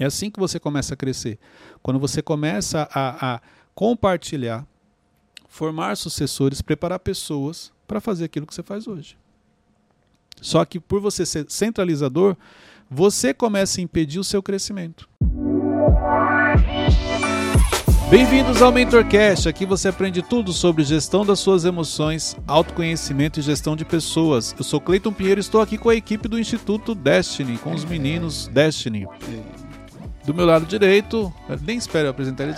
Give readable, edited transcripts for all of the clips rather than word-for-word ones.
É assim que você começa a crescer. Quando você começa a compartilhar, formar sucessores, preparar pessoas para fazer aquilo que você faz hoje. Só que por você ser centralizador, você começa a impedir o seu crescimento. Bem-vindos ao MentorCast, aqui você aprende tudo sobre gestão das suas emoções, autoconhecimento e gestão de pessoas. Eu sou Cleiton Pinheiro e estou aqui com a equipe do Instituto Destiny, com os meninos Destiny. Do meu lado direito, nem espero eu apresentar ele,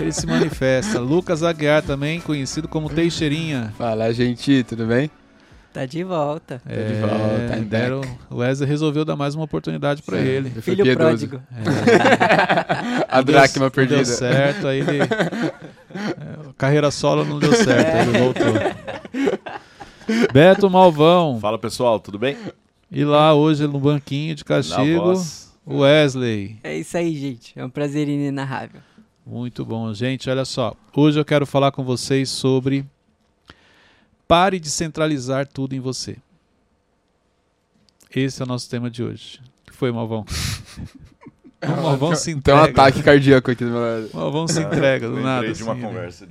ele se manifesta. Lucas Aguiar, também conhecido como Teixeirinha. Fala, gente, tudo bem? Tá de volta. O Wesley resolveu dar mais uma oportunidade para ele. Filho pródigo. A dracma perdida. Não deu certo, aí ele... Carreira solo não deu certo, ele voltou. Beto Malvão. Fala, pessoal, tudo bem? E lá hoje no banquinho de castigo, o Wesley. É isso aí, gente. É um prazer inenarrável. Muito bom, gente. Olha só, hoje eu quero falar com vocês sobre... Pare de centralizar tudo em você. Esse é o nosso tema de hoje. O que foi, Malvão? O Malvão se entrega. Tem um ataque cardíaco aqui do meu lado. O Malvão se entrega do nada. De uma assim, conversa,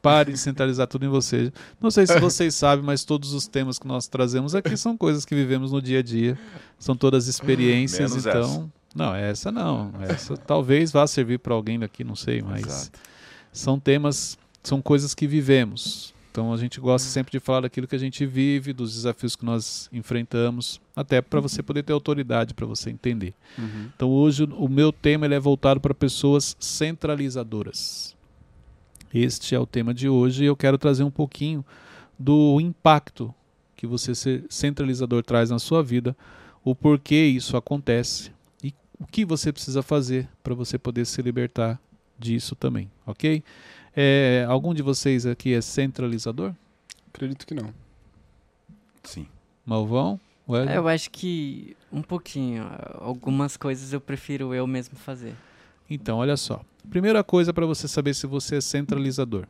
pare de centralizar tudo em você. Não sei se vocês sabem, mas todos os temas que nós trazemos aqui são coisas que vivemos no dia a dia. São todas experiências, menos então... Essa. Não, essa não. Essa talvez vá servir para alguém daqui, não sei, mas... Exato. São temas, são coisas que vivemos. Então a gente gosta sempre de falar daquilo que a gente vive, dos desafios que nós enfrentamos, até para você poder ter autoridade, para você entender. Uhum. Então hoje o meu tema ele é voltado para pessoas centralizadoras. Este é o tema de hoje e eu quero trazer um pouquinho do impacto que você ser centralizador traz na sua vida, o porquê isso acontece e o que você precisa fazer para você poder se libertar disso também, ok? Algum de vocês aqui é centralizador? Acredito que não. Sim. Malvão? Wesley? Eu acho que um pouquinho. Algumas coisas eu prefiro eu mesmo fazer. Então, olha só. Primeira coisa para você saber se você é centralizador.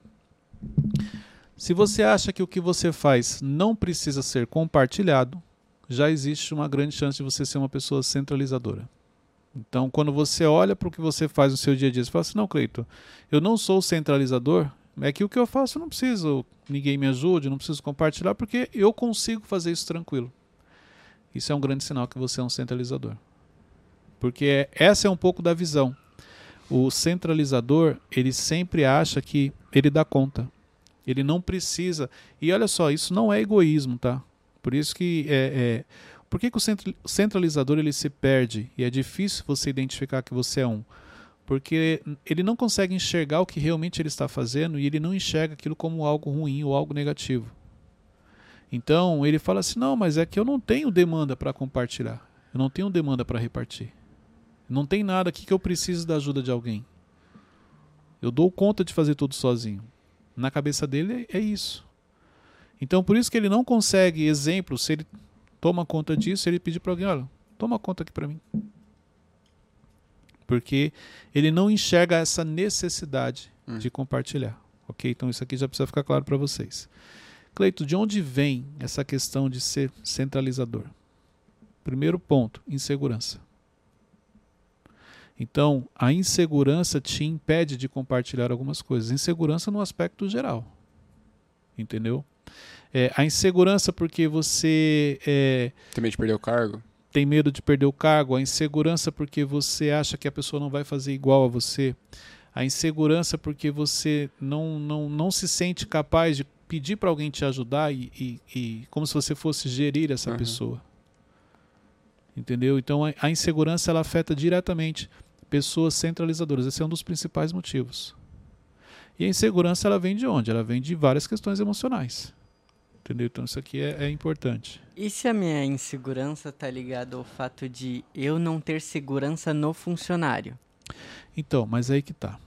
Se você acha que o que você faz não precisa ser compartilhado, já existe uma grande chance de você ser uma pessoa centralizadora. Então, quando você olha para o que você faz no seu dia a dia, você fala assim, não, Cleiton, eu não sou centralizador, é que o que eu faço eu não preciso, ninguém me ajude, não preciso compartilhar, porque eu consigo fazer isso tranquilo. Isso é um grande sinal que você é um centralizador. Porque essa é um pouco da visão. O centralizador, ele sempre acha que ele dá conta. Ele não precisa. E olha só, isso não é egoísmo, tá? Por isso que... Por que o centralizador ele se perde e é difícil você identificar que você é um? Porque ele não consegue enxergar o que realmente ele está fazendo e ele não enxerga aquilo como algo ruim ou algo negativo. Então ele fala assim, não, mas é que eu não tenho demanda para compartilhar, eu não tenho demanda para repartir, não tem nada aqui que eu preciso da ajuda de alguém, eu dou conta de fazer tudo sozinho. Na cabeça dele é isso. Então por isso que ele não consegue, exemplo, se ele... toma conta disso, ele pediu para alguém, olha, toma conta aqui para mim. Porque ele não enxerga essa necessidade de compartilhar. Ok? Então isso aqui já precisa ficar claro para vocês. Cleito, de onde vem essa questão de ser centralizador? Primeiro ponto, insegurança. Então, a insegurança te impede de compartilhar algumas coisas. Insegurança no aspecto geral. Entendeu? A insegurança porque você... tem medo de perder o cargo? Tem medo de perder o cargo. A insegurança porque você acha que a pessoa não vai fazer igual a você. A insegurança porque você não se sente capaz de pedir para alguém te ajudar e como se você fosse gerir essa pessoa. Entendeu? Então a insegurança ela afeta diretamente pessoas centralizadoras. Esse é um dos principais motivos. E a insegurança ela vem de onde? Ela vem de várias questões emocionais. Entendeu? Então isso aqui é importante. E se a minha insegurança está ligada ao fato de eu não ter segurança no funcionário? Então, mas aí que tá.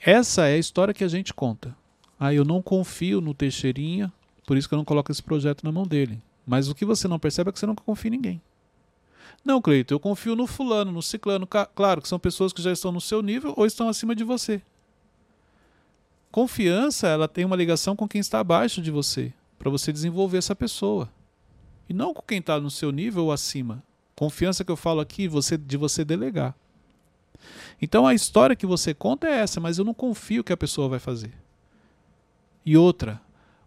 Essa é a história que a gente conta. Ah, eu não confio no Teixeirinha, por isso que eu não coloco esse projeto na mão dele. Mas o que você não percebe é que você não confia em ninguém. Não, Cleiton, eu confio no fulano, no ciclano. Claro que são pessoas que já estão no seu nível ou estão acima de você. Confiança, ela tem uma ligação com quem está abaixo de você, para você desenvolver essa pessoa. E não com quem está no seu nível ou acima. Confiança que eu falo aqui, de você delegar. Então a história que você conta é essa, mas eu não confio que a pessoa vai fazer. E outra,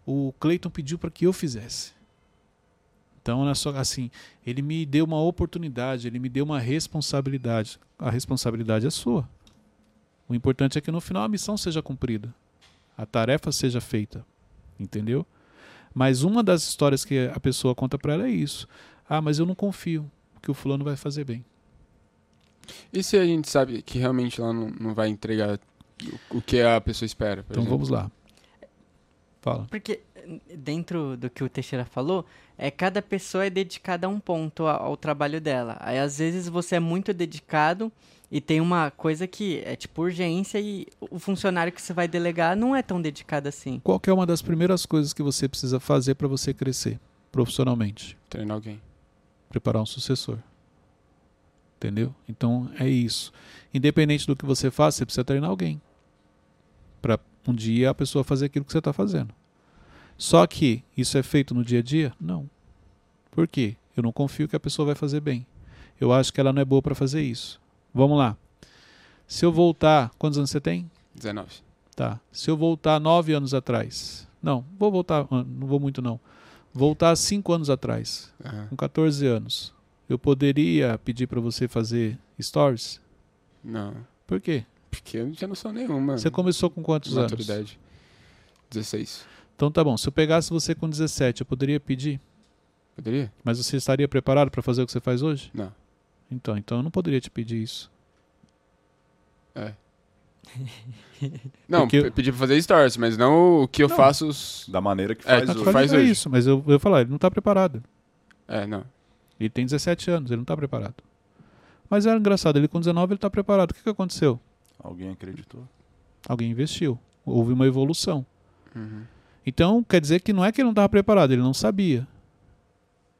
o Cleiton pediu para que eu fizesse. Então, assim, ele me deu uma oportunidade, ele me deu uma responsabilidade. A responsabilidade é sua. O importante é que no final a missão seja cumprida, a tarefa seja feita, entendeu? Mas uma das histórias que a pessoa conta para ela é isso. Ah, mas eu não confio que o fulano vai fazer bem. E se a gente sabe que realmente ela não vai entregar o que a pessoa espera? Então vamos lá. Fala. Porque dentro do que o Teixeira falou, cada pessoa é dedicada a um ponto ao trabalho dela. Aí às vezes você é muito dedicado e tem uma coisa que é tipo urgência e o funcionário que você vai delegar não é tão dedicado assim. Qual que é uma das primeiras coisas que você precisa fazer para você crescer profissionalmente? Treinar alguém. Preparar um sucessor. Entendeu? Então é isso. Independente do que você faça, você precisa treinar alguém. Para um dia a pessoa fazer aquilo que você está fazendo. Só que isso é feito no dia a dia? Não. Por quê? Eu não confio que a pessoa vai fazer bem. Eu acho que ela não é boa para fazer isso. Vamos lá. Se eu voltar... Quantos anos você tem? 19. Tá. Se eu voltar 9 anos atrás... Não, vou voltar... Não vou muito, não. Voltar 5 anos atrás. Uhum. Com 14 anos. Eu poderia pedir para você fazer stories? Não. Por quê? Porque eu não tinha noção nenhuma. Você começou com quantos anos? Maturidade. 16. Então tá bom. Se eu pegasse você com 17, eu poderia pedir? Poderia. Mas você estaria preparado para fazer o que você faz hoje? Não. Então eu não poderia te pedir isso. É. Não, eu pedi pra fazer stories, mas não o que eu faço... Da maneira que faz hoje. Faz hoje. Isso, mas eu vou falar, ele não tá preparado. É, não. Ele tem 17 anos, ele não tá preparado. Mas era engraçado, ele com 19 ele tá preparado. O que aconteceu? Alguém acreditou. Alguém investiu. Houve uma evolução. Uhum. Então, quer dizer que não é que ele não estava preparado, ele não sabia.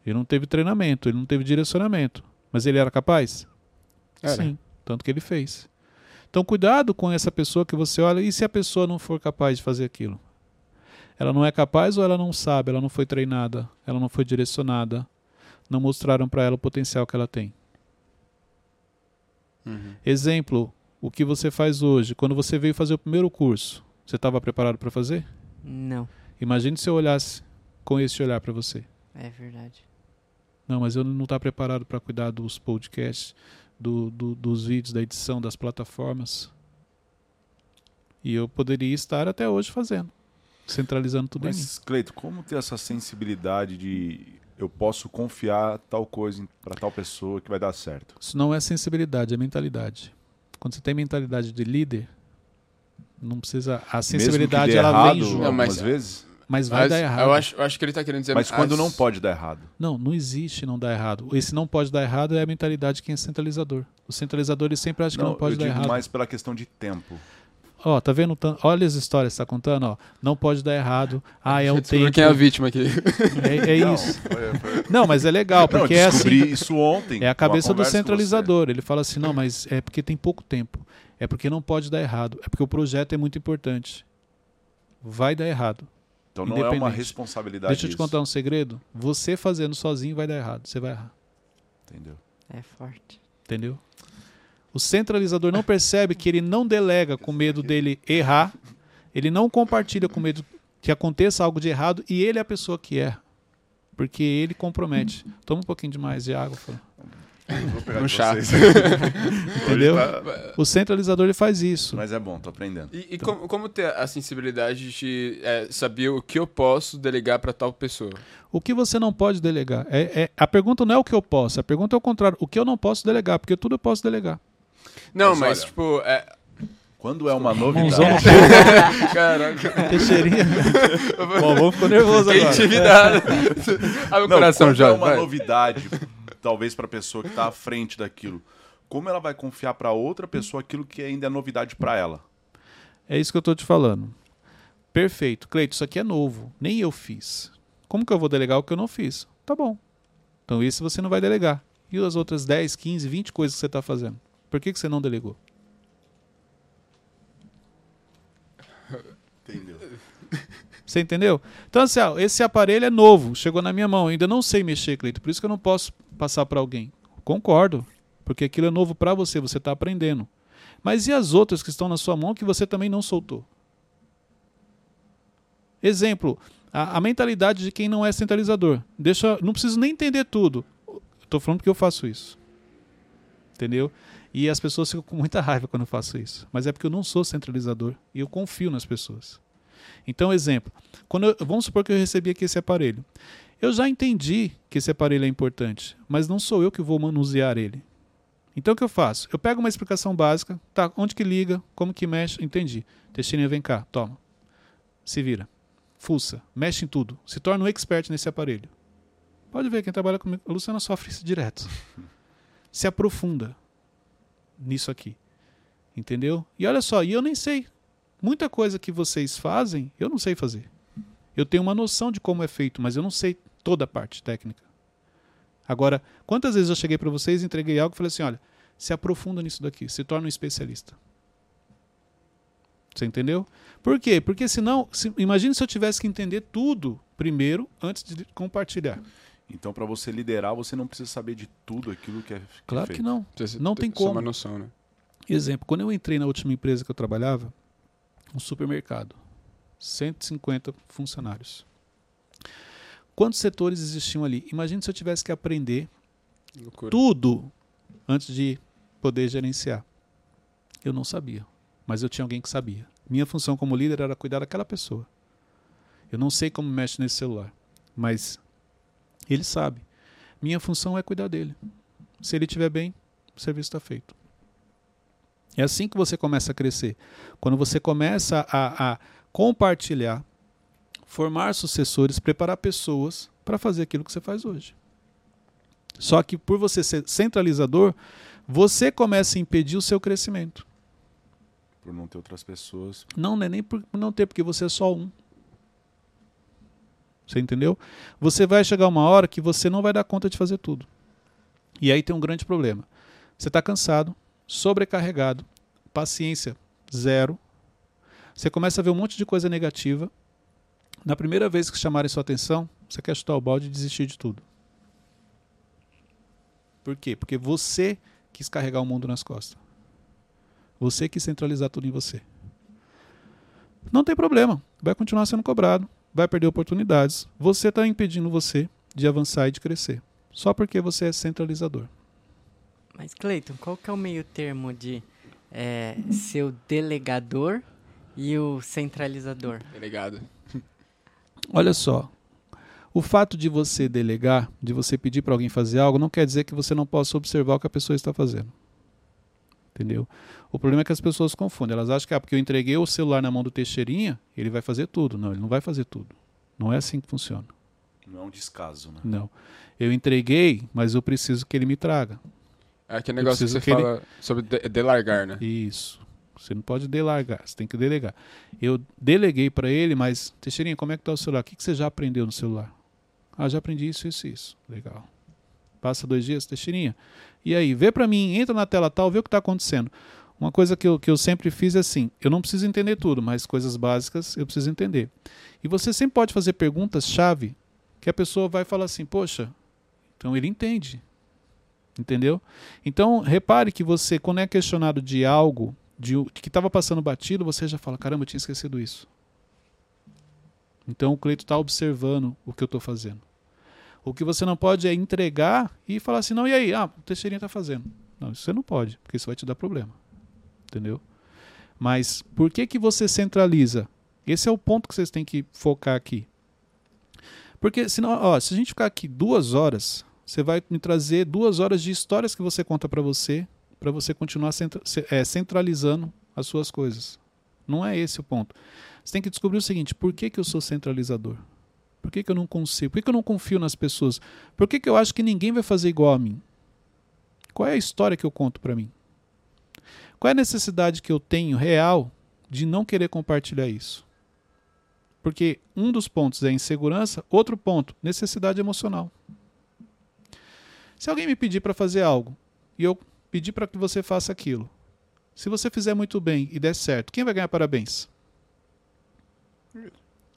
Ele não teve treinamento, ele não teve direcionamento. Mas ele era capaz? Era. Sim, tanto que ele fez. Então, cuidado com essa pessoa que você olha. E se a pessoa não for capaz de fazer aquilo? Ela não é capaz ou ela não sabe? Ela não foi treinada, ela não foi direcionada. Não mostraram para ela o potencial que ela tem. Uhum. Exemplo... O que você faz hoje? Quando você veio fazer o primeiro curso, você estava preparado para fazer? Não. Imagine se eu olhasse com esse olhar para você. É verdade. Não, mas eu não estava preparado para cuidar dos podcasts, dos vídeos, da edição, das plataformas. E eu poderia estar até hoje fazendo, centralizando tudo isso. Mas, Cleiton, como ter essa sensibilidade de... Eu posso confiar tal coisa para tal pessoa que vai dar certo? Isso não é sensibilidade, é mentalidade. Quando você tem mentalidade de líder, não precisa... A sensibilidade, ela vem junto. Algumas vezes. Mas vai dar errado. Eu acho que ele está querendo dizer... Mas quando não pode dar errado? Não, não existe não dar errado. Esse não pode dar errado é a mentalidade de quem é centralizador. O centralizador, ele sempre acha que não pode dar errado. Eu digo mais pela questão de tempo. Ó, tá vendo? Olha as histórias que você tá contando, ó. Não pode dar errado. Ah, é o tempo. Quem é a vítima aqui? É isso. Não, mas é legal, porque é assim. Eu descobri isso ontem. É a cabeça do centralizador. Ele fala assim, não, mas é porque tem pouco tempo. É porque não pode dar errado. É porque o projeto é muito importante. Vai dar errado. Então não é uma responsabilidade. Deixa eu te contar um segredo. Você fazendo sozinho vai dar errado. Você vai errar. Entendeu? É forte. Entendeu? O centralizador não percebe que ele não delega com medo dele errar, ele não compartilha com medo que aconteça algo de errado e ele é a pessoa que erra, porque ele compromete. Toma um pouquinho de mais de água. Vou pegar de vocês. Entendeu? O centralizador, ele faz isso. Mas é bom, tô aprendendo. E então, como ter a sensibilidade de saber o que eu posso delegar para tal pessoa? O que você não pode delegar? A pergunta não é o que eu posso, a pergunta é o contrário. O que eu não posso delegar? Porque tudo eu posso delegar. Não, mas olha, tipo... Quando é uma novidade... Caraca. Teixeirinha. O Malvão ficou nervoso agora. Intimidado. Abre o coração, já. Quando é uma novidade, talvez para a pessoa que está à frente daquilo, como ela vai confiar para outra pessoa aquilo que ainda é novidade para ela? É isso que eu estou te falando. Perfeito. Cleiton, isso aqui é novo. Nem eu fiz. Como que eu vou delegar o que eu não fiz? Tá bom. Então isso você não vai delegar. E as outras 10, 15, 20 coisas que você está fazendo? Por que você não delegou? Entendeu? Você entendeu? Então, assim, esse aparelho é novo, chegou na minha mão, ainda não sei mexer, Cleiton, por isso que eu não posso passar para alguém. Concordo, porque aquilo é novo para você, você está aprendendo. Mas e as outras que estão na sua mão que você também não soltou? Exemplo, a mentalidade de quem não é centralizador. Não preciso nem entender tudo. Estou falando porque eu faço isso. Entendeu? E as pessoas ficam com muita raiva quando eu faço isso. Mas é porque eu não sou centralizador e eu confio nas pessoas. Então, exemplo, vamos supor que eu recebi aqui esse aparelho. Eu já entendi que esse aparelho é importante, mas não sou eu que vou manusear ele. Então o que eu faço? Eu pego uma explicação básica, tá, onde que liga, como que mexe, entendi. Teixeirinha, vem cá, toma. Se vira, fuça, mexe em tudo, se torna um expert nesse aparelho. Pode ver, quem trabalha comigo, a Luciana sofre isso direto. Se aprofunda nisso aqui, entendeu? E olha só, e eu nem sei, muita coisa que vocês fazem, eu não sei fazer. Eu tenho uma noção de como é feito, mas eu não sei toda a parte técnica. Agora, quantas vezes eu cheguei para vocês, entreguei algo e falei assim, olha, se aprofunda nisso daqui, se torna um especialista. Você entendeu? Por quê? Porque senão, imagine se eu tivesse que entender tudo primeiro, antes de compartilhar. Então, para você liderar, você não precisa saber de tudo aquilo que é feito. Claro que não. Não tem como. Uma noção, né? Exemplo, quando eu entrei na última empresa que eu trabalhava, um supermercado, 150 funcionários. Quantos setores existiam ali? Imagina se eu tivesse que aprender tudo antes de poder gerenciar. Eu não sabia, mas eu tinha alguém que sabia. Minha função como líder era cuidar daquela pessoa. Eu não sei como mexe nesse celular, mas ele sabe. Minha função é cuidar dele. Se ele estiver bem, o serviço está feito. É assim que você começa a crescer. Quando você começa a compartilhar, formar sucessores, preparar pessoas para fazer aquilo que você faz hoje. Só que por você ser centralizador, você começa a impedir o seu crescimento. Por não ter outras pessoas. Não, não é nem por não ter, porque você é só um. Você entendeu? Você vai chegar uma hora que você não vai dar conta de fazer tudo. E aí tem um grande problema. Você está cansado, sobrecarregado, paciência zero. Você começa a ver um monte de coisa negativa. Na primeira vez que chamarem sua atenção, você quer chutar o balde e desistir de tudo. Por quê? Porque você quis carregar o mundo nas costas. Você quis centralizar tudo em você. Não tem problema. Vai continuar sendo cobrado. Vai perder oportunidades. Você está impedindo você de avançar e de crescer. Só porque você é centralizador. Mas, Cleiton, qual que é o meio termo de ser o delegador e o centralizador? Delegado. Olha só, o fato de você delegar, de você pedir para alguém fazer algo, não quer dizer que você não possa observar o que a pessoa está fazendo. Entendeu? O problema é que as pessoas confundem. Elas acham que porque eu entreguei o celular na mão do Teixeirinha, ele vai fazer tudo. Não, ele não vai fazer tudo. Não é assim que funciona. Não é um descaso, né? Não. Eu entreguei, mas eu preciso que ele me traga. É aquele negócio que você fala sobre delargar, né? Isso. Você não pode delargar, você tem que delegar. Eu deleguei para ele, mas... Teixeirinha, como é que está o celular? O que você já aprendeu no celular? Ah, já aprendi isso, isso e isso. Legal. Passa 2 dias, Teixeirinha. E aí, vê para mim, entra na tela tal, vê o que está acontecendo. Uma coisa que eu sempre fiz é assim, eu não preciso entender tudo, mas coisas básicas eu preciso entender. E você sempre pode fazer perguntas-chave que a pessoa vai falar assim, poxa, então ele entende. Entendeu? Então, repare que você, quando é questionado de algo... que estava passando batido, você já fala, caramba, eu tinha esquecido isso. Então o Cleiton está observando o que eu estou fazendo. O que você não pode é entregar e falar assim, não, e aí? Ah, o Teixeirinha está fazendo. Não, isso você não pode, porque isso vai te dar problema. Entendeu? Mas por que você centraliza? Esse é o ponto que vocês têm que focar aqui. Porque senão, se a gente ficar aqui 2 horas, você vai me trazer 2 horas de histórias que você conta para você continuar centralizando as suas coisas. Não é esse o ponto. Você tem que descobrir o seguinte, por que eu sou centralizador? Por que eu não consigo? Por que eu não confio nas pessoas? Por que eu acho que ninguém vai fazer igual a mim? Qual é a história que eu conto para mim? Qual é a necessidade que eu tenho real de não querer compartilhar isso? Porque um dos pontos é insegurança, outro ponto, necessidade emocional. Se alguém me pedir para fazer algo e eu pedir para que você faça aquilo. Se você fizer muito bem e der certo, quem vai ganhar parabéns?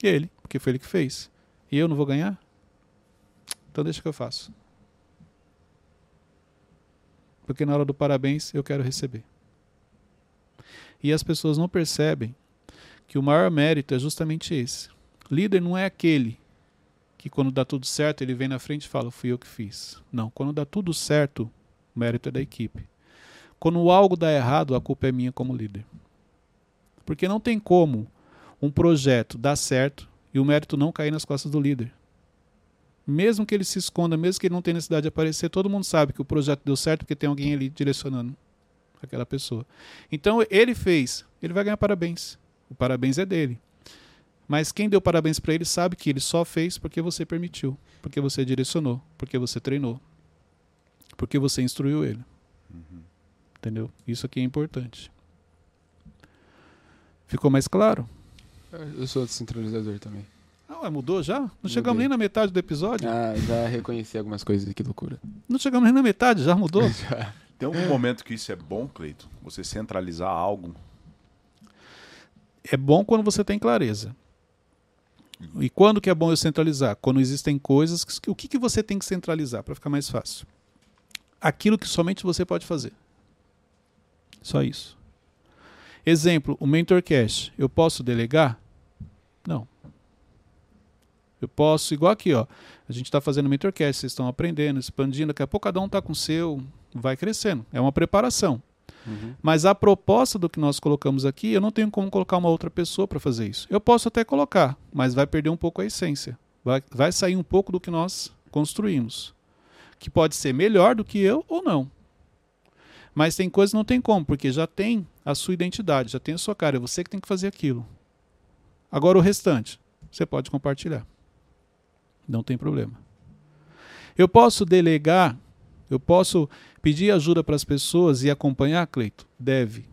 Ele, porque foi ele que fez. E eu não vou ganhar? Então deixa que eu faço. porque na hora do parabéns eu quero receber. E as pessoas não percebem que o maior mérito é justamente esse. Líder não é aquele que quando dá tudo certo ele vem na frente e fala, fui eu que fiz. Não, quando dá tudo certo, o mérito é da equipe. Quando algo dá errado, a culpa é minha como líder. Porque não tem como um projeto dar certo e o mérito não cair nas costas do líder. Mesmo que ele se esconda, mesmo que ele não tenha necessidade de aparecer, todo mundo sabe que o projeto deu certo porque tem alguém ali direcionando aquela pessoa. Então ele fez, ele vai ganhar parabéns. O parabéns é dele. Mas quem deu parabéns para ele sabe que ele só fez porque você permitiu, porque você direcionou, porque você treinou, porque você instruiu ele. Uhum. Entendeu? Isso aqui é importante. Ficou mais claro? Eu sou descentralizador também. Ah, mudou já? Não chegamos nem na metade do episódio? Ah, já reconheci algumas coisas, que loucura. Não chegamos nem na metade, já mudou? Já. Tem algum momento que isso é bom, Cleiton? Você centralizar algo? É bom quando você tem clareza. E quando que é bom eu centralizar? Quando existem coisas... O que você tem que centralizar para ficar mais fácil? Aquilo que somente você pode fazer. Só isso. Exemplo, o MentorCast. Eu posso delegar? Não. Eu posso, igual aqui, ó. A gente está fazendo MentorCast, vocês estão aprendendo, expandindo. Daqui a pouco cada um está com o seu, vai crescendo. É uma preparação. Uhum. Mas a proposta do que nós colocamos aqui, eu não tenho como colocar uma outra pessoa para fazer isso. Eu posso até colocar, mas vai perder um pouco a essência. Vai sair um pouco do que nós construímos. Que pode ser melhor do que eu ou não. Mas tem coisas que não tem como, porque já tem a sua identidade, já tem a sua cara. É você que tem que fazer aquilo. Agora o restante, você pode compartilhar. Não tem problema. Eu posso delegar, eu posso pedir ajuda para as pessoas e acompanhar, Cleiton? Deve.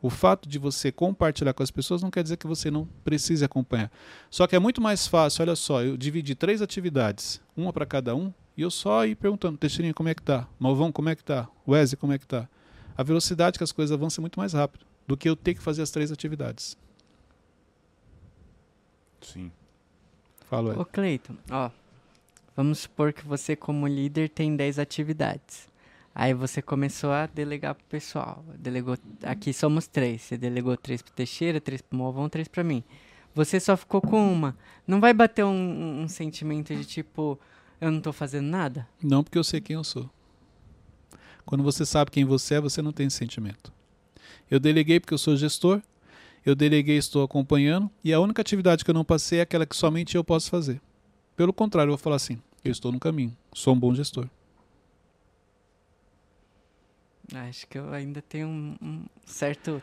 O fato de você compartilhar com as pessoas não quer dizer que você não precise acompanhar. Só que é muito mais fácil, olha só, eu dividi 3 atividades, uma para cada um, e eu só ir perguntando, Teixeirinha, como é que tá? Malvão, como é que tá? Wesley, como é que tá? A velocidade que as coisas avançam é muito mais rápida do que eu ter que fazer as 3 atividades. Sim. Fala, Wesley. Ô, Cleiton, ó. Vamos supor que você, como líder, tem 10 atividades. Aí você começou a delegar pro pessoal. Delegou, aqui somos 3. Você delegou 3 pro Teixeira, 3 pro Malvão, 3 pra mim. Você só ficou com uma. Não vai bater um sentimento de tipo, eu não tô fazendo nada? Não, porque eu sei quem eu sou. Quando você sabe quem você é, você não tem esse sentimento. Eu deleguei porque eu sou gestor. Eu deleguei, estou acompanhando. E a única atividade que eu não passei é aquela que somente eu posso fazer. Pelo contrário, eu vou falar assim, eu estou no caminho, sou um bom gestor. Acho que eu ainda tenho um certo...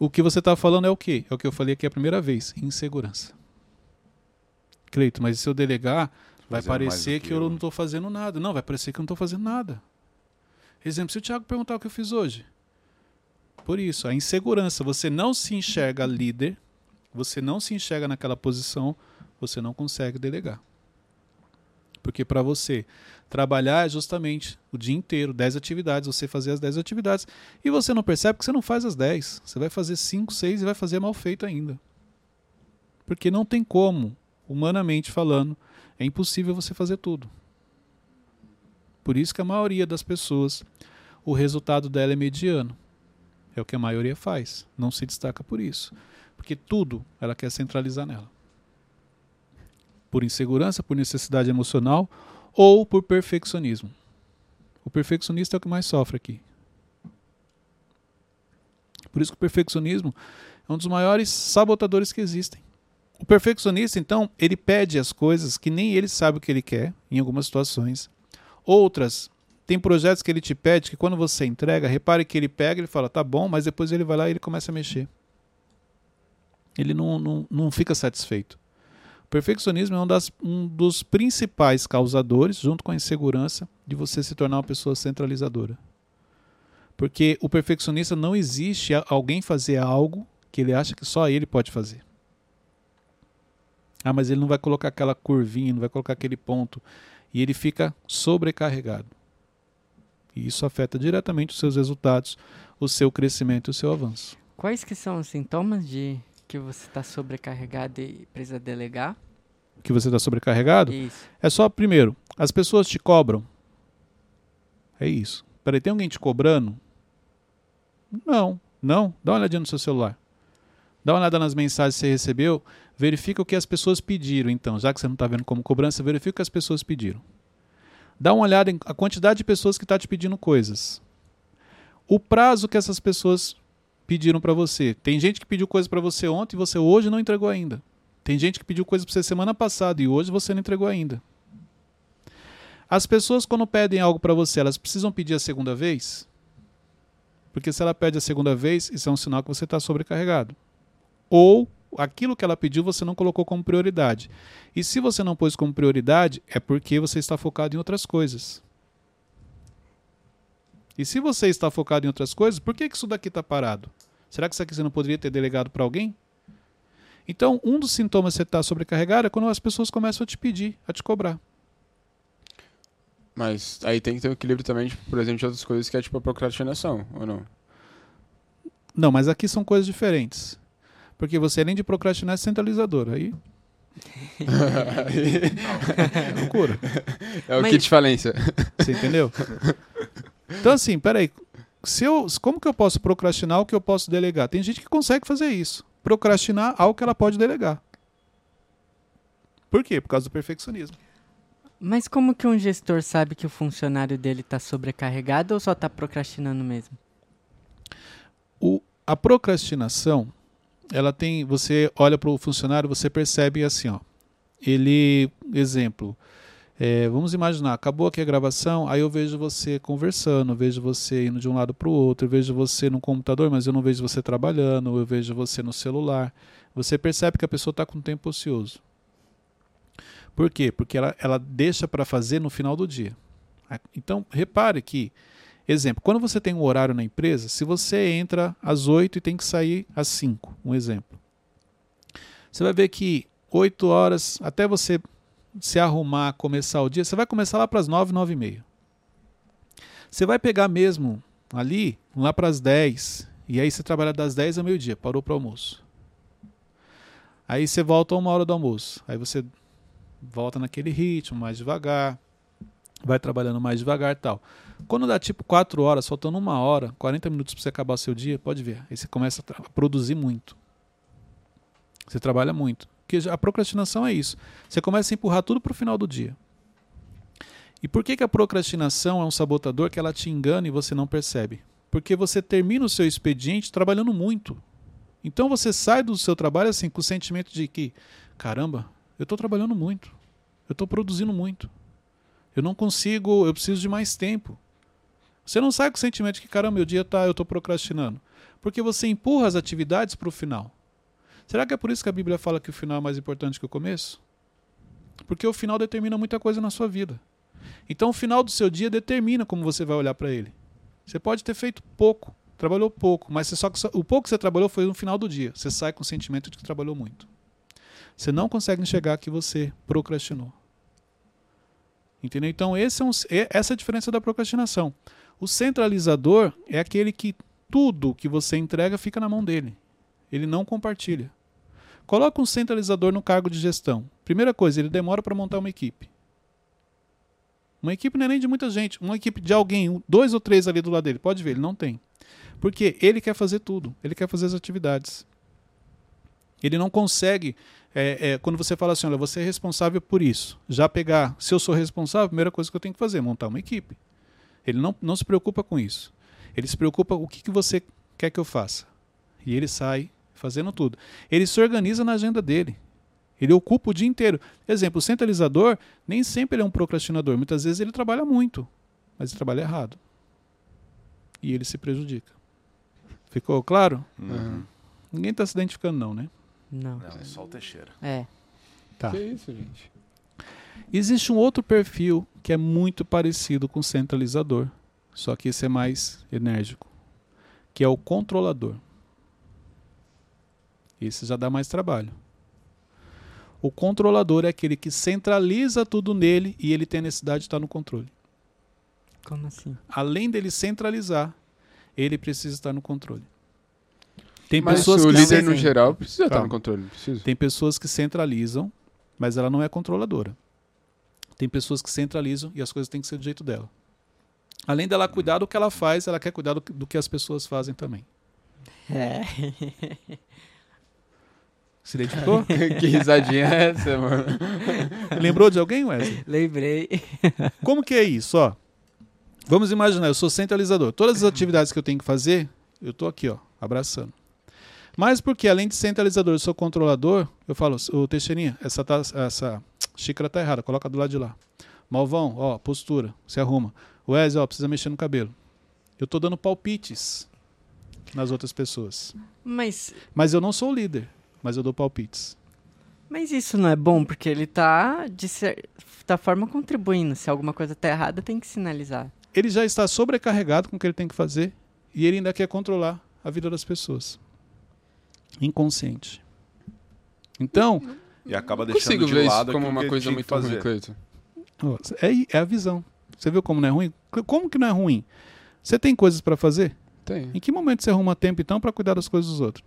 O que você está falando é o quê? É o que eu falei aqui a primeira vez, insegurança. Cleiton, mas se eu delegar, vai parecer que eu não estou fazendo nada. Não, vai parecer que eu não estou fazendo nada. Exemplo, se o Thiago perguntar o que eu fiz hoje. Por isso, a insegurança, você não se enxerga líder, você não se enxerga naquela posição, você não consegue delegar. Porque para você trabalhar é justamente o dia inteiro, 10 atividades, você fazer as 10 atividades. E você não percebe que você não faz as 10. Você vai fazer 5, 6 e vai fazer mal feito ainda. Porque não tem como, humanamente falando, é impossível você fazer tudo. Por isso que a maioria das pessoas, o resultado dela é mediano. É o que a maioria faz, não se destaca por isso. Porque tudo ela quer centralizar nela. Por insegurança, por necessidade emocional ou por perfeccionismo. O perfeccionista é o que mais sofre aqui. Por isso que o perfeccionismo é um dos maiores sabotadores que existem. O perfeccionista, então, ele pede as coisas que nem ele sabe o que ele quer, em algumas situações. Outras, tem projetos que ele te pede que quando você entrega, repare que ele pega e fala, tá bom, mas depois ele vai lá e ele começa a mexer. Ele não fica satisfeito. O perfeccionismo é um dos principais causadores, junto com a insegurança, de você se tornar uma pessoa centralizadora. Porque o perfeccionista não existe alguém fazer algo que ele acha que só ele pode fazer. Ah, mas ele não vai colocar aquela curvinha, não vai colocar aquele ponto. E ele fica sobrecarregado. E isso afeta diretamente os seus resultados, o seu crescimento e o seu avanço. Quais que são os sintomas de... que você está sobrecarregado e precisa delegar? Que você está sobrecarregado? Isso. É só, primeiro, as pessoas te cobram. É isso. Peraí, tem alguém te cobrando? Não, não. Dá uma olhadinha no seu celular. Dá uma olhada nas mensagens que você recebeu. Verifica o que as pessoas pediram, então. Já que você não está vendo como cobrança, verifica o que as pessoas pediram. Dá uma olhada em a quantidade de pessoas que está te pedindo coisas. O prazo que essas pessoas pediram para você. Tem gente que pediu coisa para você ontem e você hoje não entregou ainda. Tem gente que pediu coisa para você semana passada e hoje você não entregou ainda. As pessoas, quando pedem algo para você, elas precisam pedir a segunda vez? Porque se ela pede a segunda vez, isso é um sinal que você está sobrecarregado. Ou aquilo que ela pediu você não colocou como prioridade. E se você não pôs como prioridade, é porque você está focado em outras coisas. E se você está focado em outras coisas, por que isso daqui está parado? Será que isso aqui você não poderia ter delegado para alguém? Então, um dos sintomas que você está sobrecarregado é quando as pessoas começam a te pedir, a te cobrar. Mas aí tem que ter um equilíbrio também, tipo, por exemplo, de outras coisas que é tipo a procrastinação, ou não? Não, mas aqui são coisas diferentes. Porque você, além de procrastinar, é centralizador. Aí... é loucura. É o kit de falência. Você entendeu? Então assim, peraí, como que eu posso procrastinar o que eu posso delegar? Tem gente que consegue fazer isso, procrastinar algo que ela pode delegar. Por quê? Por causa do perfeccionismo. Mas como que um gestor sabe que o funcionário dele está sobrecarregado ou só está procrastinando mesmo? A procrastinação, ela tem, você olha para o funcionário, você percebe assim, ó, ele, exemplo... vamos imaginar, acabou aqui a gravação, aí eu vejo você conversando, vejo você indo de um lado para o outro, vejo você no computador, mas eu não vejo você trabalhando, eu vejo você no celular. Você percebe que a pessoa está com tempo ocioso. Por quê? Porque ela deixa para fazer no final do dia. Então, repare que, exemplo, quando você tem um horário na empresa, se você entra às 8 e tem que sair às 5, um exemplo, você vai ver que 8 horas, até você... se arrumar, começar o dia, você vai começar lá para as 9, 9 e meia. Você vai pegar mesmo ali, lá para as 10, e aí você trabalha das 10 ao meio-dia, parou para o almoço. Aí você volta a 1 hora do almoço, aí você volta naquele ritmo, mais devagar, vai trabalhando mais devagar e tal. Quando dá tipo 4 horas, faltando 1 hora, 40 minutos para você acabar o seu dia, pode ver, aí você começa a produzir muito. Você trabalha muito. Porque a procrastinação é isso. Você começa a empurrar tudo para o final do dia. E por que a procrastinação é um sabotador que ela te engana e você não percebe? Porque você termina o seu expediente trabalhando muito. Então você sai do seu trabalho assim com o sentimento de que, caramba, eu estou trabalhando muito. Eu estou produzindo muito. Eu não consigo, eu preciso de mais tempo. Você não sai com o sentimento de que, caramba, meu dia eu estou procrastinando. Porque você empurra as atividades para o final. Será que é por isso que a Bíblia fala que o final é mais importante que o começo? Porque o final determina muita coisa na sua vida. Então o final do seu dia determina como você vai olhar para ele. Você pode ter feito pouco, trabalhou pouco, mas o pouco que você trabalhou foi no final do dia. Você sai com o sentimento de que trabalhou muito. Você não consegue enxergar que você procrastinou. Entendeu? Então essa é a diferença da procrastinação. O centralizador é aquele que tudo que você entrega fica na mão dele. Ele não compartilha. Coloca um centralizador no cargo de gestão. Primeira coisa, ele demora para montar uma equipe. Uma equipe não é nem de muita gente. Uma equipe de alguém, 2 ou 3 ali do lado dele. Pode ver, ele não tem. Porque ele quer fazer tudo. Ele quer fazer as atividades. Ele não consegue... quando você fala assim, olha, você é responsável por isso. Já pegar, se eu sou responsável, a primeira coisa que eu tenho que fazer é montar uma equipe. Ele não se preocupa com isso. Ele se preocupa com o que você quer que eu faça. E ele sai... fazendo tudo. Ele se organiza na agenda dele. Ele ocupa o dia inteiro. Exemplo, o centralizador, nem sempre ele é um procrastinador. Muitas vezes ele trabalha muito, mas ele trabalha errado. E ele se prejudica. Ficou claro? Uhum. Ninguém está se identificando não, né? Não, é só o Teixeira. É. Tá. Que isso, gente? Existe um outro perfil que é muito parecido com o centralizador, só que esse é mais enérgico, que é o controlador. Esse já dá mais trabalho. O controlador é aquele que centraliza tudo nele e ele tem a necessidade de estar no controle. Como assim? Além dele centralizar, ele precisa estar no controle. Mas o líder no geral precisa estar no controle. Precisa. Tem pessoas que centralizam, mas ela não é controladora. Tem pessoas que centralizam e as coisas têm que ser do jeito dela. além dela cuidar do que ela faz, ela quer cuidar do que as pessoas fazem também. É. Se identificou? Que risadinha é essa, mano? Lembrou de alguém, Wesley? Lembrei. Como que é isso, ó? Vamos imaginar, eu sou centralizador. Todas as atividades que eu tenho que fazer, eu tô aqui, ó, abraçando. Mas porque, além de centralizador, eu sou controlador, eu falo, ô Teixeirinha, essa xícara tá errada, coloca do lado de lá. Malvão, ó, postura, se arruma. Wesley, ó, precisa mexer no cabelo. Eu tô dando palpites nas outras pessoas. Mas eu não sou o líder, mas eu dou palpites. Mas isso não é bom, porque ele tá, de certa forma, contribuindo. Se alguma coisa tá errada, tem que sinalizar. Ele já está sobrecarregado com o que ele tem que fazer e ele ainda quer controlar a vida das pessoas. Inconsciente. Então... E acaba deixando de lado como uma coisa muito ruim, Cleiton. É a visão. Você viu como não é ruim? Como que não é ruim? Você tem coisas para fazer? Tem. Em que momento você arruma tempo, então, para cuidar das coisas dos outros?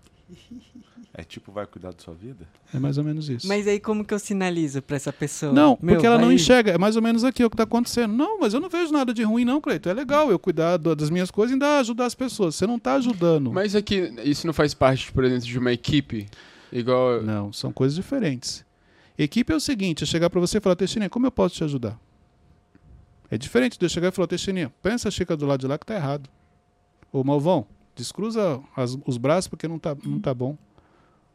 É tipo, vai cuidar da sua vida? É mais ou menos isso. Mas aí como que eu sinalizo pra essa pessoa? Não, porque ela não enxerga. É mais ou menos aqui o que tá acontecendo. Não, mas eu não vejo nada de ruim não, Cleiton. É legal eu cuidar das minhas coisas e ainda ajudar as pessoas. Você não tá ajudando. Mas é que isso não faz parte, por exemplo, de uma equipe? Igual... Não, são coisas diferentes. Equipe é o seguinte, é chegar pra você e falar, Teixeirinha, como eu posso te ajudar? É diferente de eu chegar e falar, Teixeirinha, pensa a xícara do lado de lá que tá errado. Ô, Malvão, descruza os braços porque não tá bom.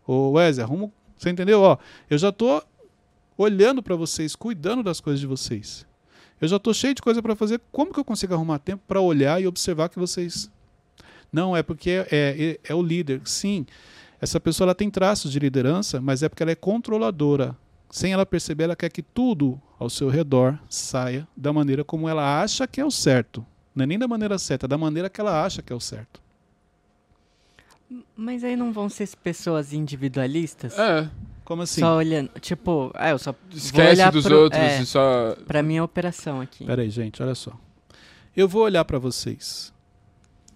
Ô Wesley, arruma... Você entendeu? Ó, eu já tô olhando para vocês, cuidando das coisas de vocês. Eu já tô cheio de coisa para fazer. Como que eu consigo arrumar tempo para olhar e observar que vocês... Não, é porque é o líder. Sim, essa pessoa ela tem traços de liderança, mas é porque ela é controladora. Sem ela perceber, ela quer que tudo ao seu redor saia da maneira como ela acha que é o certo. Não é nem da maneira certa, é da maneira que ela acha que é o certo. Mas aí não vão ser pessoas individualistas? É. Como assim? Só olhando, tipo, eu só esquece dos outros e só... Pra minha operação aqui. Peraí, gente, olha só. Eu vou olhar pra vocês,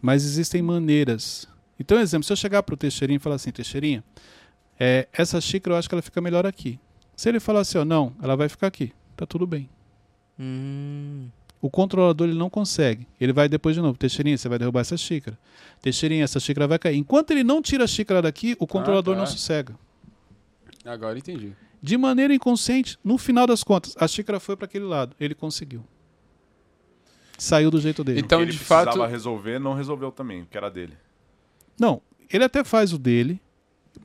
mas existem maneiras. Então, exemplo, se eu chegar pro Teixeirinha e falar assim, Teixeirinha, essa xícara eu acho que ela fica melhor aqui. Se ele falar assim, ó, não, ela vai ficar aqui. Tá tudo bem. O controlador ele não consegue. Ele vai depois de novo. Teixeirinha, você vai derrubar essa xícara. Teixeirinha, essa xícara vai cair. Enquanto ele não tira a xícara daqui, o controlador não sossega. Agora entendi. De maneira inconsciente, no final das contas, a xícara foi para aquele lado. Ele conseguiu. Saiu do jeito dele. Então, ele precisava resolver, não resolveu também, que era dele. Não, ele até faz o dele,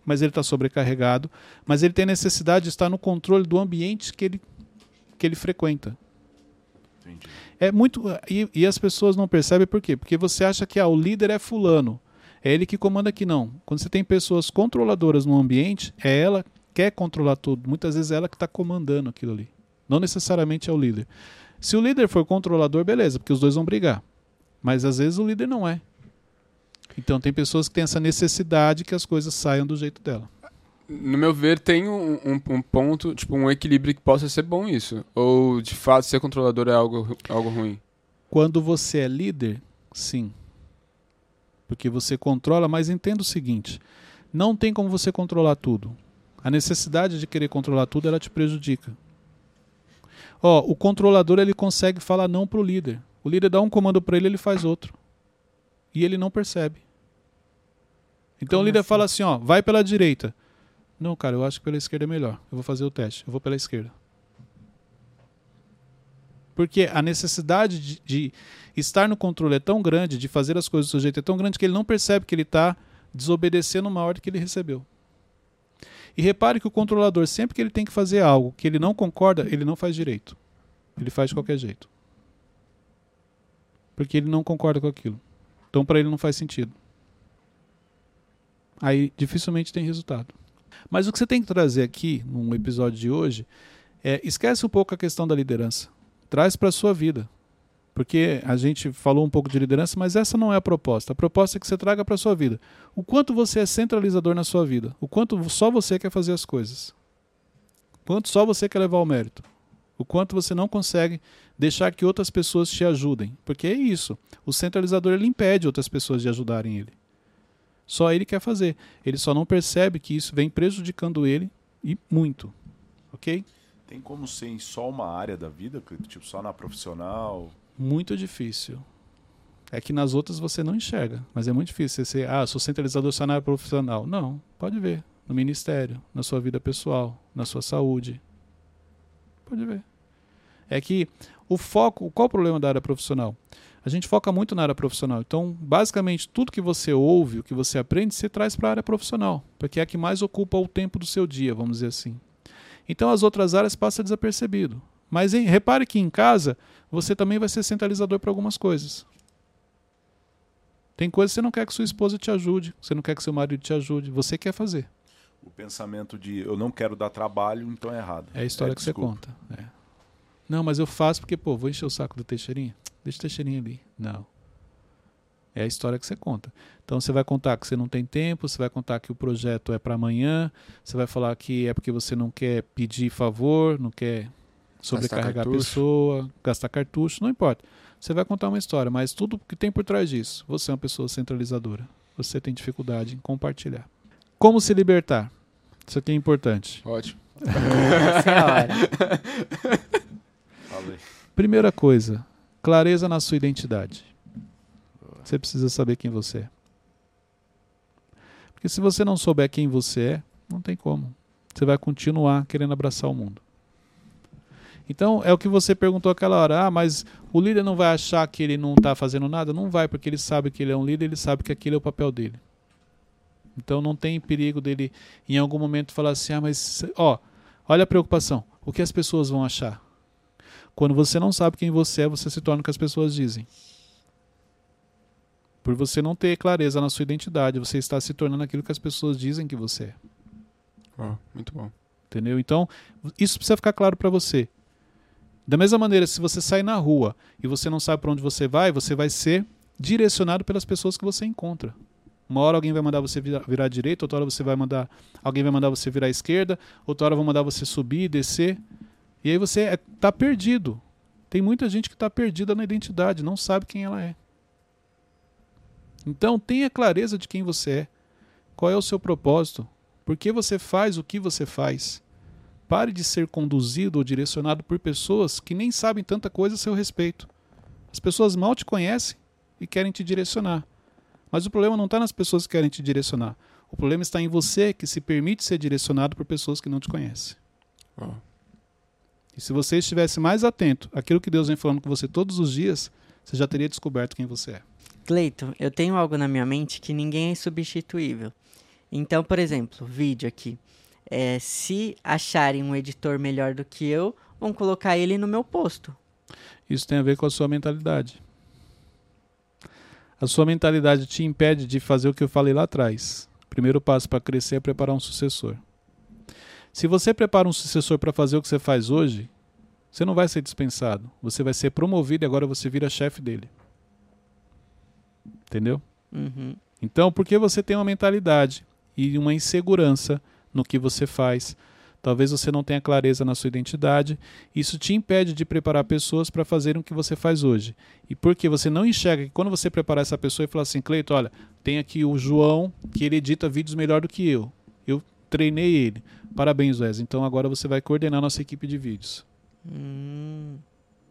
mas ele está sobrecarregado. Mas ele tem necessidade de estar no controle do ambiente que ele frequenta. Entendi. É muito. E as pessoas não percebem por quê? Porque você acha que o líder é fulano. É ele que comanda aqui, não. Quando você tem pessoas controladoras no ambiente, é ela que quer controlar tudo. Muitas vezes é ela que está comandando aquilo ali. Não necessariamente é o líder. Se o líder for controlador, beleza, porque os dois vão brigar. Mas às vezes o líder não é. Então tem pessoas que têm essa necessidade que as coisas saiam do jeito dela. No meu ver, tem um ponto, tipo, um equilíbrio que possa ser bom isso. Ou, de fato, ser controlador é algo ruim? Quando você é líder, sim. Porque você controla, mas entenda o seguinte, não tem como você controlar tudo. A necessidade de querer controlar tudo, ela te prejudica. O controlador, ele consegue falar não pro líder. O líder dá um comando para ele, ele faz outro. E ele não percebe. Então o líder fala assim, ó, vai pela direita. Não, cara, eu acho que pela esquerda é melhor. Eu vou fazer o teste. Eu vou pela esquerda. Porque a necessidade de estar no controle é tão grande, de fazer as coisas do seu jeito é tão grande que ele não percebe que ele está desobedecendo uma ordem que ele recebeu. E repare que o controlador, sempre que ele tem que fazer algo que ele não concorda, ele não faz direito. Ele faz de qualquer jeito. Porque ele não concorda com aquilo. Então, para ele não faz sentido. Aí, dificilmente tem resultado. Mas o que você tem que trazer aqui, num episódio de hoje, esquece um pouco a questão da liderança. Traz para a sua vida. Porque a gente falou um pouco de liderança, mas essa não é a proposta. A proposta é que você traga para a sua vida. O quanto você é centralizador na sua vida. O quanto só você quer fazer as coisas. O quanto só você quer levar o mérito. O quanto você não consegue deixar que outras pessoas te ajudem. Porque é isso. O centralizador ele impede outras pessoas de ajudarem ele. Só ele quer fazer. Ele só não percebe que isso vem prejudicando ele e muito. Ok? Tem como ser em só uma área da vida? Tipo, só na profissional? muito difícil. É que nas outras você não enxerga, mas é muito difícil. Você, sou centralizador só na área profissional. Não, pode ver. No ministério, na sua vida pessoal, na sua saúde. Pode ver. É que o foco... Qual o problema da área profissional? A gente foca muito na área profissional. Então, basicamente, tudo que você ouve, o que você aprende, você traz para a área profissional, porque é a que mais ocupa o tempo do seu dia, vamos dizer assim. Então, as outras áreas passam desapercebido. Mas repare que em casa, você também vai ser centralizador para algumas coisas. Tem coisas que você não quer que sua esposa te ajude, você não quer que seu marido te ajude, você quer fazer. O pensamento de eu não quero dar trabalho, então é errado. É a história que desculpa. Você conta. É. Não, mas eu faço porque, vou encher o saco do Teixeirinha? Deixa o Teixeirinha ali. Não. É a história que você conta. Então você vai contar que você não tem tempo, você vai contar que o projeto é para amanhã, você vai falar que é porque você não quer pedir favor, não quer sobrecarregar a pessoa, gastar cartucho, não importa. Você vai contar uma história, mas tudo que tem por trás disso, você é uma pessoa centralizadora. Você tem dificuldade em compartilhar. Como se libertar? Isso aqui é importante. Ótimo. Essa é a hora. Falei. Primeira coisa, clareza na sua identidade. Você precisa saber quem você é. Porque se você não souber quem você é, não tem como. Você vai continuar querendo abraçar o mundo. Então, é o que você perguntou aquela hora. Mas o líder não vai achar que ele não está fazendo nada? Não vai, porque ele sabe que ele é um líder, ele sabe que aquele é o papel dele. Então, não tem perigo dele, em algum momento, falar assim, olha a preocupação, o que as pessoas vão achar? Quando você não sabe quem você é, você se torna o que as pessoas dizem. Por você não ter clareza na sua identidade, você está se tornando aquilo que as pessoas dizem que você é. Muito bom. Entendeu? Então, isso precisa ficar claro para você. Da mesma maneira, se você sai na rua e você não sabe para onde você vai ser direcionado pelas pessoas que você encontra. Uma hora alguém vai mandar você virar à direita, outra hora alguém vai mandar você virar à esquerda, outra hora vai mandar você subir, descer. E aí você está perdido. Tem muita gente que está perdida na identidade, não sabe quem ela é. Então tenha clareza de quem você é. Qual é o seu propósito? Por que você faz o que você faz? Pare de ser conduzido ou direcionado por pessoas que nem sabem tanta coisa a seu respeito. As pessoas mal te conhecem e querem te direcionar. Mas o problema não está nas pessoas que querem te direcionar. O problema está em você, que se permite ser direcionado por pessoas que não te conhecem. E se você estivesse mais atento àquilo que Deus vem falando com você todos os dias, você já teria descoberto quem você é. Cleiton, eu tenho algo na minha mente que ninguém é substituível. Então, por exemplo, vídeo aqui. Se acharem um editor melhor do que eu, vão colocar ele no meu posto. Isso tem a ver com a sua mentalidade. A sua mentalidade te impede de fazer o que eu falei lá atrás. O primeiro passo para crescer é preparar um sucessor. Se você prepara um sucessor para fazer o que você faz hoje, você não vai ser dispensado. Você vai ser promovido e agora você vira chefe dele. Entendeu? Uhum. Então, porque você tem uma mentalidade e uma insegurança no que você faz, talvez você não tenha clareza na sua identidade, isso te impede de preparar pessoas para fazerem o que você faz hoje. E porque você não enxerga que quando você preparar essa pessoa e falar assim, Cleiton, olha, tem aqui o João, que ele edita vídeos melhor do que eu. Eu treinei ele. Parabéns, Wesley. Então agora você vai coordenar a nossa equipe de vídeos.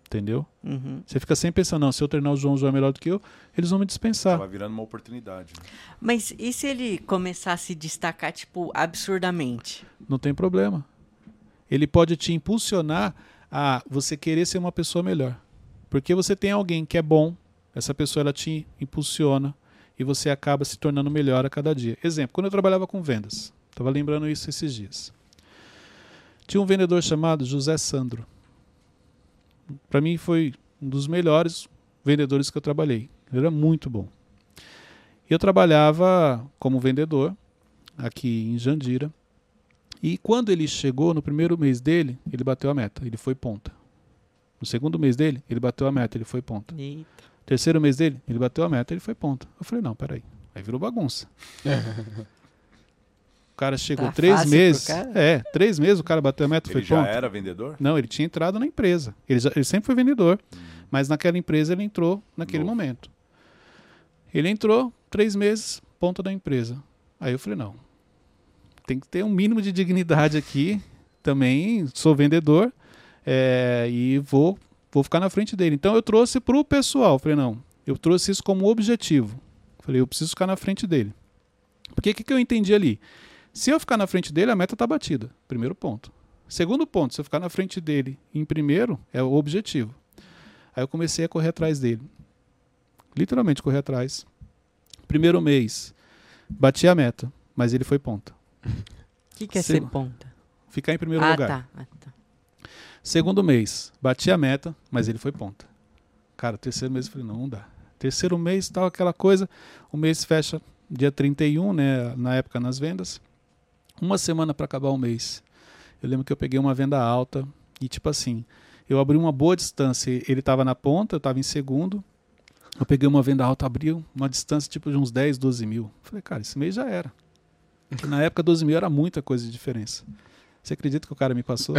Entendeu? Uhum. Você fica sempre pensando, não, se eu treinar o João é melhor do que eu, eles vão me dispensar. Tava virando uma oportunidade. Né? Mas e se ele começar a se destacar, absurdamente? Não tem problema. Ele pode te impulsionar a você querer ser uma pessoa melhor. Porque você tem alguém que é bom, essa pessoa ela te impulsiona e você acaba se tornando melhor a cada dia. Exemplo, quando eu trabalhava com vendas, estava lembrando isso esses dias. Tinha um vendedor chamado José Sandro. Para mim foi um dos melhores vendedores que eu trabalhei. Ele era muito bom. Eu trabalhava como vendedor aqui em Jandira. E quando ele chegou, no primeiro mês dele, ele bateu a meta. Ele foi ponta. No segundo mês dele, ele bateu a meta. Ele foi ponta. Eita. Terceiro mês dele, ele bateu a meta. Ele foi ponta. Eu falei, não, peraí. Aí virou bagunça. O cara chegou 3 meses. 3 meses o cara bateu a meta, foi ponto. Ele já era vendedor? Não, ele tinha entrado na empresa. Ele sempre foi vendedor. Mas naquela empresa ele entrou naquele momento. Ele entrou 3 meses, ponto da empresa. Aí eu falei, não. Tem que ter um mínimo de dignidade aqui. Também sou vendedor. E vou vou ficar na frente dele. Então eu trouxe para o pessoal, falei, não, eu trouxe isso como objetivo. Falei, eu preciso ficar na frente dele. Porque o que eu entendi ali? Se eu ficar na frente dele, a meta está batida, primeiro ponto. Segundo ponto, se eu ficar na frente dele em primeiro, é o objetivo. Aí eu comecei a correr atrás dele. Literalmente correr atrás. Primeiro mês, bati a meta, mas ele foi ponta. O que é ser ponta? Ficar em primeiro lugar. Tá. Tá. Segundo mês, bati a meta, mas ele foi ponta. Cara, terceiro mês, eu falei, não dá. Terceiro mês, tal, aquela coisa. O mês fecha dia 31, né, na época nas vendas. Uma semana para acabar o mês. Eu lembro que eu peguei uma venda alta e tipo assim, eu abri uma boa distância. Ele estava na ponta, eu estava em segundo. Eu peguei uma venda alta, abri uma distância tipo de uns 10, 12 mil. Falei, cara, esse mês já era. Na época, 12 mil era muita coisa de diferença. Você acredita que o cara me passou?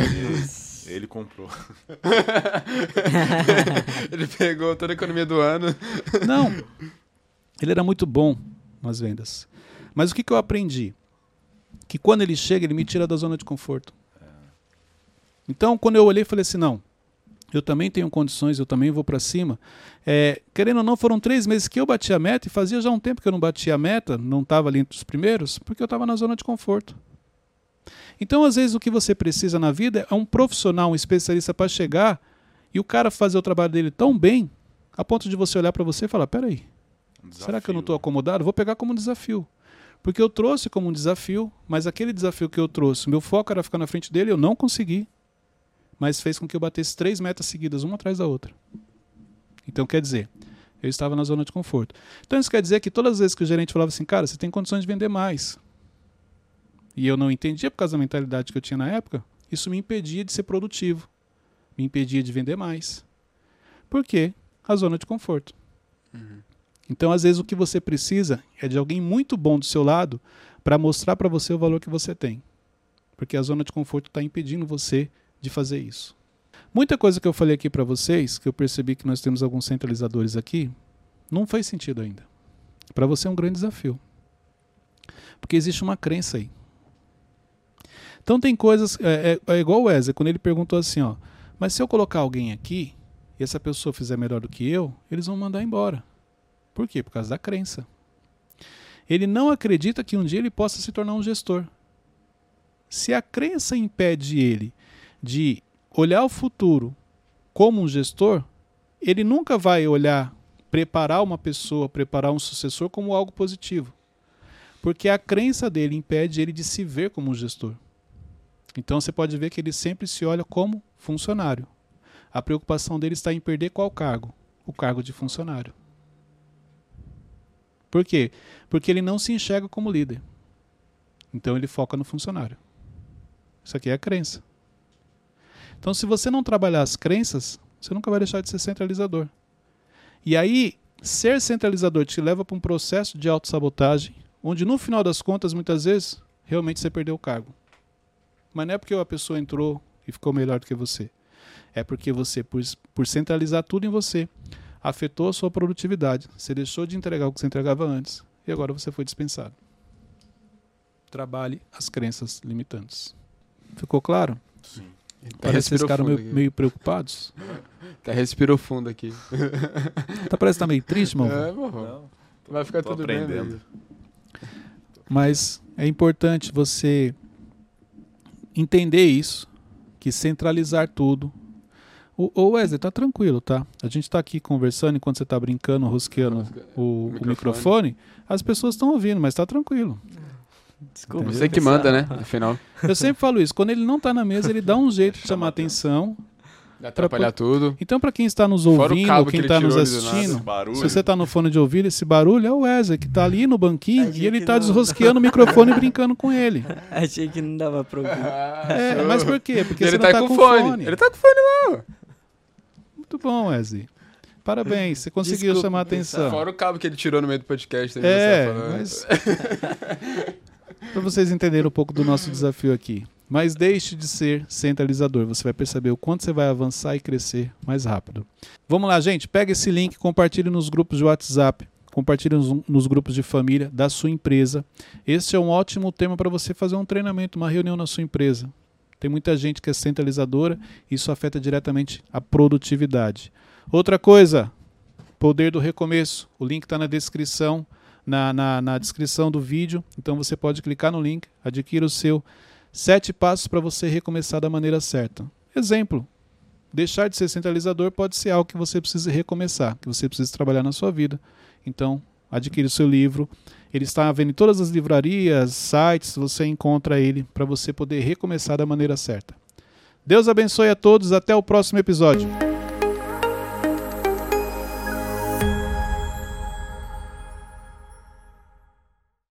Ele comprou. Ele pegou toda a economia do ano. Não. Ele era muito bom nas vendas. Mas o que eu aprendi? Que quando ele chega, ele me tira da zona de conforto. Então, quando eu olhei, falei assim, não, eu também tenho condições, eu também vou para cima. Querendo ou não, foram 3 meses que eu bati a meta e fazia já um tempo que eu não batia a meta, não estava ali entre os primeiros, porque eu estava na zona de conforto. Então, às vezes, o que você precisa na vida é um profissional, um especialista para chegar e o cara fazer o trabalho dele tão bem, a ponto de você olhar para você e falar, peraí, será que eu não estou acomodado? Vou pegar como um desafio. Porque eu trouxe como um desafio, mas aquele desafio que eu trouxe, meu foco era ficar na frente dele, eu não consegui. Mas fez com que eu batesse 3 metas seguidas, uma atrás da outra. Então, quer dizer, eu estava na zona de conforto. Então, isso quer dizer que todas as vezes que o gerente falava assim, cara, você tem condições de vender mais. E eu não entendia por causa da mentalidade que eu tinha na época, isso me impedia de ser produtivo. Me impedia de vender mais. Por quê? A zona de conforto. Uhum. Então, às vezes, o que você precisa é de alguém muito bom do seu lado para mostrar para você o valor que você tem. Porque a zona de conforto está impedindo você de fazer isso. Muita coisa que eu falei aqui para vocês, que eu percebi que nós temos alguns centralizadores aqui, não faz sentido ainda. Para você é um grande desafio. Porque existe uma crença aí. Então tem coisas, é igual o Wesley, quando ele perguntou assim, ó, mas se eu colocar alguém aqui, e essa pessoa fizer melhor do que eu, eles vão mandar embora. Por quê? Por causa da crença. Ele não acredita que um dia ele possa se tornar um gestor. Se a crença impede ele de olhar o futuro como um gestor, ele nunca vai olhar, preparar uma pessoa, preparar um sucessor como algo positivo. Porque a crença dele impede ele de se ver como um gestor. Então você pode ver que ele sempre se olha como funcionário. A preocupação dele está em perder qual cargo? O cargo de funcionário. Por quê? Porque ele não se enxerga como líder. Então ele foca no funcionário. Isso aqui é a crença. Então, se você não trabalhar as crenças, você nunca vai deixar de ser centralizador. E aí, ser centralizador te leva para um processo de autossabotagem, onde no final das contas, muitas vezes, realmente você perdeu o cargo. Mas não é porque a pessoa entrou e ficou melhor do que você. É porque você, por centralizar tudo em você, afetou a sua produtividade. Você deixou de entregar o que você entregava antes e agora você foi dispensado. Trabalhe as crenças limitantes. Ficou claro? Sim. Parece que vocês ficaram meio preocupados. Até respirou fundo aqui. Parece que tá meio triste, mano. Não, vai ficar tudo aprendendo. Bem. Mas é importante você entender isso, que centralizar tudo. Ô Wesley, tá tranquilo, tá? A gente tá aqui conversando enquanto você tá brincando, rosqueando o microfone. As pessoas estão ouvindo, mas tá tranquilo. Desculpa, você que manda, né? Afinal. Eu sempre falo isso, quando ele não está na mesa, ele dá um jeito de chamar atenção. De atrapalhar tudo. Então, para quem está nos ouvindo, quem está nos assistindo, se você está no fone de ouvido, esse barulho é o Wesley, que está ali no banquinho e ele está desrosqueando o microfone e brincando com ele. Achei que não dava para ouvir. Mas por quê? Porque ele está com fone. Ele está com fone, não. Muito bom, Wesley. Parabéns, você conseguiu chamar a atenção. Fora o cabo que ele tirou no meio do podcast. Mas... para vocês entenderem um pouco do nosso desafio aqui. Mas deixe de ser centralizador. Você vai perceber o quanto você vai avançar e crescer mais rápido. Vamos lá, gente. Pega esse link, compartilhe nos grupos de WhatsApp. Compartilhe nos grupos de família da sua empresa. Esse é um ótimo tema para você fazer um treinamento, uma reunião na sua empresa. Tem muita gente que é centralizadora, isso afeta diretamente a produtividade. Outra coisa, poder do recomeço. O link está na descrição, na descrição do vídeo, então você pode clicar no link, adquira o seu 7 passos para você recomeçar da maneira certa. Exemplo, deixar de ser centralizador pode ser algo que você precisa recomeçar, que você precisa trabalhar na sua vida. Então, adquira o seu livro. Ele está à venda em todas as livrarias, sites, você encontra ele para você poder recomeçar da maneira certa. Deus abençoe a todos, até o próximo episódio.